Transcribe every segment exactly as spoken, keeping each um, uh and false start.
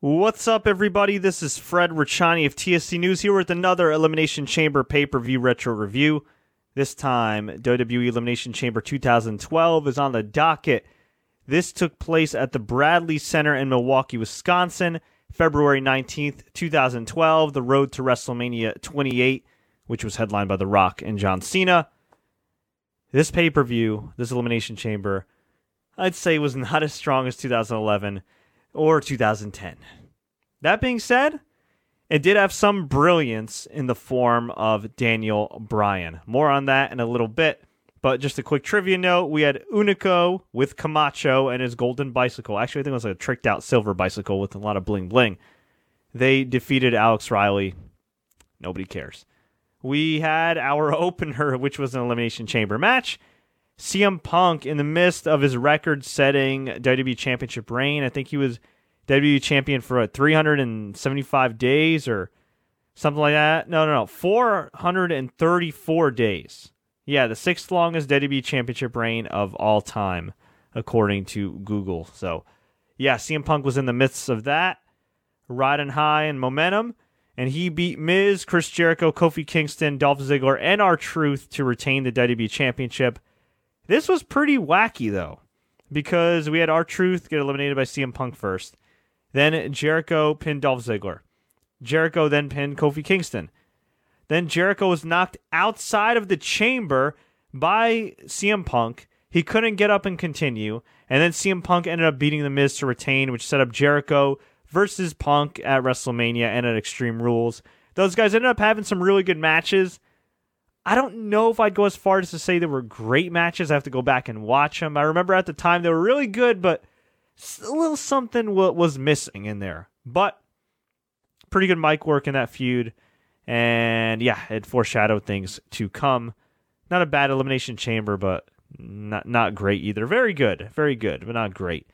What's up, everybody? This is Fred Ricciani of T S C News here with another Elimination Chamber pay-per-view retro review. This time, W W E Elimination Chamber two thousand twelve is on the docket. This took place at the Bradley Center in Milwaukee, Wisconsin, February nineteenth, two thousand twelve, the road to WrestleMania twenty-eight, which was headlined by The Rock and John Cena. This pay-per-view, this Elimination Chamber, I'd say was not as strong as two thousand eleven. Or two thousand ten. That being said, it did have some brilliance in the form of Daniel Bryan. More on that in a little bit, but just a quick trivia note, we had Unico with Camacho and his golden bicycle. Actually, I think it was like a tricked out silver bicycle with a lot of bling bling. They defeated Alex Riley. Nobody cares. We had our opener, which was an Elimination Chamber match. C M Punk, in the midst of his record-setting W W E Championship reign, I think he was W W E Champion for what, three hundred seventy-five days or something like that. No, no, no, four hundred thirty-four days. Yeah, the sixth longest W W E Championship reign of all time, according to Google. So, yeah, C M Punk was in the midst of that, riding high in momentum, and he beat Miz, Chris Jericho, Kofi Kingston, Dolph Ziggler, and R-Truth to retain the W W E Championship. This was pretty wacky, though, because we had R-Truth get eliminated by C M Punk first. Then Jericho pinned Dolph Ziggler. Jericho then pinned Kofi Kingston. Then Jericho was knocked outside of the chamber by C M Punk. He couldn't get up and continue. And then C M Punk ended up beating The Miz to retain, which set up Jericho versus Punk at WrestleMania and at Extreme Rules. Those guys ended up having some really good matches. I don't know if I'd go as far as to say they were great matches. I have to go back and watch them. I remember at the time they were really good, but a little something was missing in there. But pretty good mic work in that feud. And yeah, it foreshadowed things to come. Not a bad Elimination Chamber, but not not great either. Very good. Very good, but not great.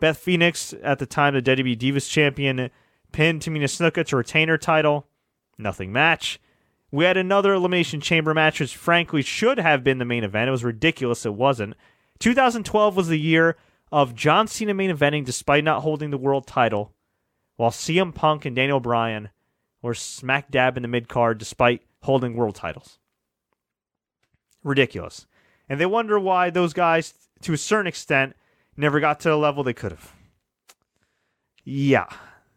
Beth Phoenix, at the time the W W E Divas Champion, pinned Tamina Snuka to retain her title. Nothing match. We had another Elimination Chamber match, which frankly should have been the main event. It was ridiculous it wasn't. twenty twelve was the year of John Cena main eventing despite not holding the world title, while C M Punk and Daniel Bryan were smack dab in the mid-card despite holding world titles. Ridiculous. And they wonder why those guys, to a certain extent, never got to the level they could have. Yeah,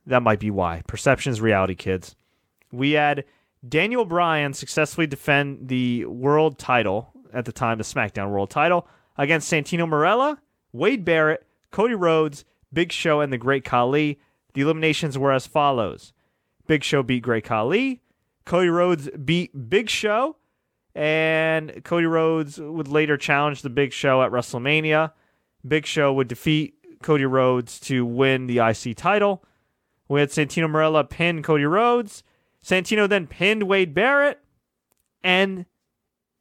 that might be why. Perception's reality, kids. We had Daniel Bryan successfully defend the world title, at the time the SmackDown world title, against Santino Marella, Wade Barrett, Cody Rhodes, Big Show, and The Great Khali. The eliminations were as follows. Big Show beat Great Khali. Cody Rhodes beat Big Show. And Cody Rhodes would later challenge the Big Show at WrestleMania. Big Show would defeat Cody Rhodes to win the I C title. We had Santino Marella pin Cody Rhodes. Santino then pinned Wade Barrett, and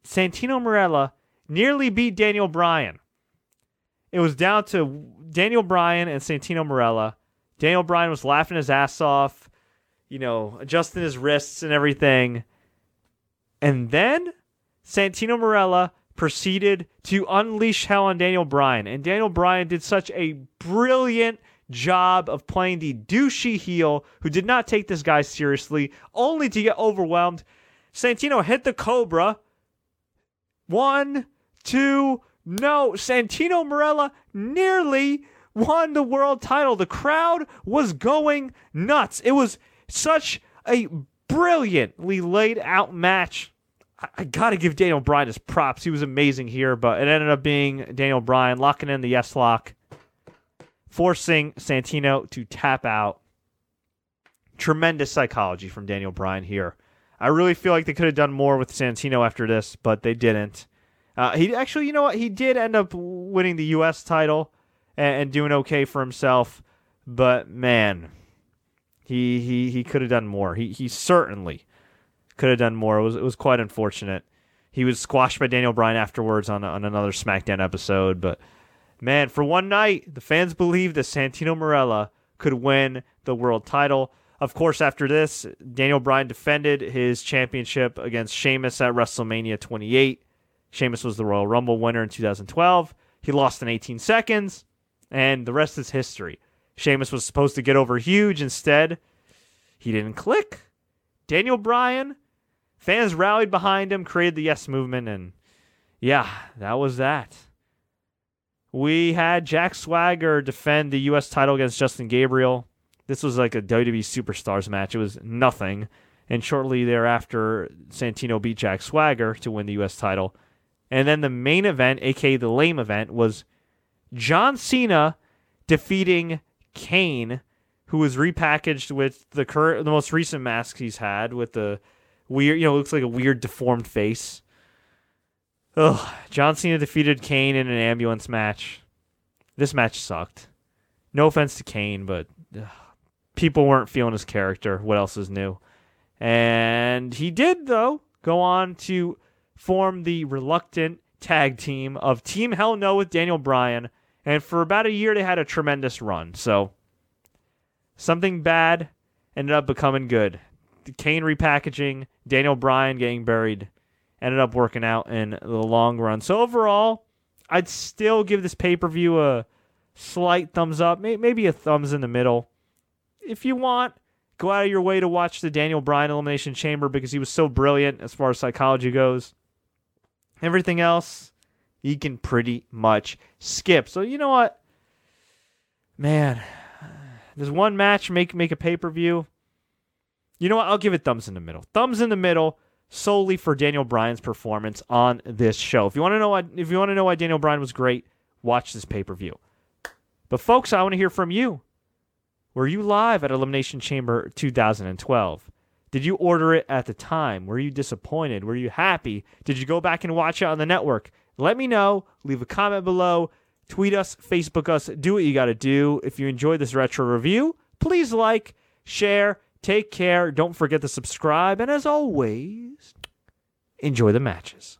Santino Marella nearly beat Daniel Bryan. It was down to Daniel Bryan and Santino Marella. Daniel Bryan was laughing his ass off, you know, adjusting his wrists and everything. And then Santino Marella proceeded to unleash hell on Daniel Bryan. And Daniel Bryan did such a brilliant job of playing the douchey heel who did not take this guy seriously, only to get overwhelmed. Santino hit the Cobra. One, two, no. Santino Marella nearly won the world title. The crowd was going nuts. It was such a brilliantly laid out match. I, I gotta give Daniel Bryan his props. He was amazing here, but it ended up being Daniel Bryan locking in the yes lock, forcing Santino to tap out. Tremendous psychology from Daniel Bryan here. I really feel like they could have done more with Santino after this, but they didn't. Uh, he actually, you know what? He did end up winning the U S title and, and doing okay for himself, but man, he he he could have done more. He he certainly could have done more. It was it was quite unfortunate. He was squashed by Daniel Bryan afterwards on on another SmackDown episode, but man, for one night, the fans believed that Santino Marella could win the world title. Of course, after this, Daniel Bryan defended his championship against Sheamus at WrestleMania twenty-eight. Sheamus was the Royal Rumble winner in two thousand twelve. He lost in eighteen seconds, and the rest is history. Sheamus was supposed to get over huge. Instead, he didn't click. Daniel Bryan, fans rallied behind him, created the Yes Movement, and yeah, that was that. We had Jack Swagger defend the U S title against Justin Gabriel. This was like a W W E Superstars match. It was nothing. And shortly thereafter, Santino beat Jack Swagger to win the U S title. And then the main event, a k a the lame event, was John Cena defeating Kane, who was repackaged with the current, the most recent mask he's had with the weird, you know, looks like a weird deformed face. Ugh. John Cena defeated Kane in an ambulance match. This match sucked. No offense to Kane, but ugh, people weren't feeling his character. What else is new? And he did, though, go on to form the reluctant tag team of Team Hell No with Daniel Bryan. And for about a year, they had a tremendous run. So something bad ended up becoming good. The Kane repackaging, Daniel Bryan getting buried, ended up working out in the long run. So overall, I'd still give this pay-per-view a slight thumbs up, maybe a thumbs in the middle. If you want, go out of your way to watch the Daniel Bryan Elimination Chamber because he was so brilliant as far as psychology goes. Everything else, you can pretty much skip. So you know what? Man, does one match make, make a pay-per-view? You know what? I'll give it thumbs in the middle. Thumbs in the middle solely for Daniel Bryan's performance on this show. If you want to know why, if you want to know why Daniel Bryan was great, watch this pay-per-view. But folks, I want to hear from you. Were you live at Elimination Chamber two thousand twelve? Did you order it at the time? Were you disappointed? Were you happy? Did you go back and watch it on the network? Let me know. Leave a comment below. Tweet us. Facebook us. Do what you got to do. If you enjoyed this retro review, please like, share, take care. Don't forget to subscribe. And as always, enjoy the matches.